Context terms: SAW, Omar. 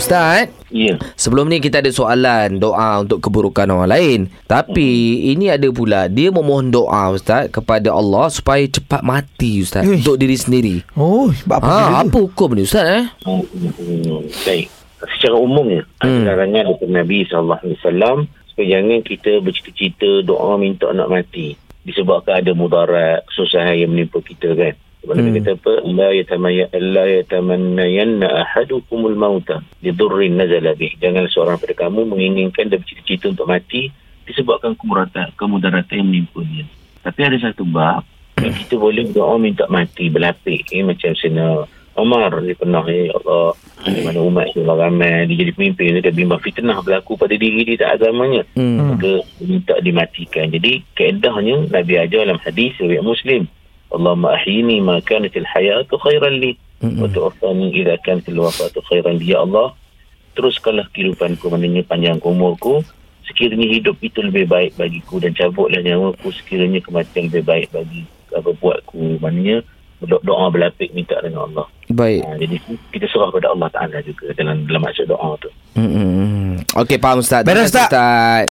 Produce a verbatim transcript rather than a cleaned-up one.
Ustaz, ya. Sebelum ni kita ada soalan doa untuk keburukan orang lain. Tapi hmm. ini ada pula dia memohon doa Ustaz kepada Allah supaya cepat mati Ustaz. Eish. Untuk diri sendiri. Oh, apa, ha, apa hukum ni Ustaz eh? Hmm. Baik. Secara umumnya hmm. antaranya daripada Nabi sallallahu alaihi wasallam, jangan kita bercita-cita doa minta nak mati disebabkan ada mudarat kesusahan yang menimpa kita kan. Sebab hmm. kita apa, la yatamanna alla yatamanna ahadukumul mauta lidurrin nazala bih. Jangan seorang daripada kamu menginginkan dan bercita-cita untuk mati disebabkan kemudaratan kemudaratan yang menimpa dia. Tapi ada satu bab yang kita boleh berdoa minta mati berlapik eh, macam sana Omar dia pernah ya Allah, di mana umat yang ramai dia jadi pemimpin, dia bimbang fitnah berlaku pada diri dia tak agamanya, hmm. maka minta dimatikan. Jadi kaedahnya Nabi ajar dalam hadis riwayat Muslim, Allahumma ahyini ma kanatil hayatu khairan li wa tu'fani idza kanatil wafatu khairan li. Ya Allah, teruskanlah kehidupanku, maknanya panjang umurku sekiranya hidup itu lebih baik bagiku, dan cabutlah nyawaku sekiranya kematian lebih baik bagi apa buatku. Maknanya doa berlapik minta dengan Allah. Baik. Ha, jadi kita serah kepada Allah Ta'ala juga dalam dalam maksud doa tu. Hmm. Okey, faham Ustaz. Beres Ustaz.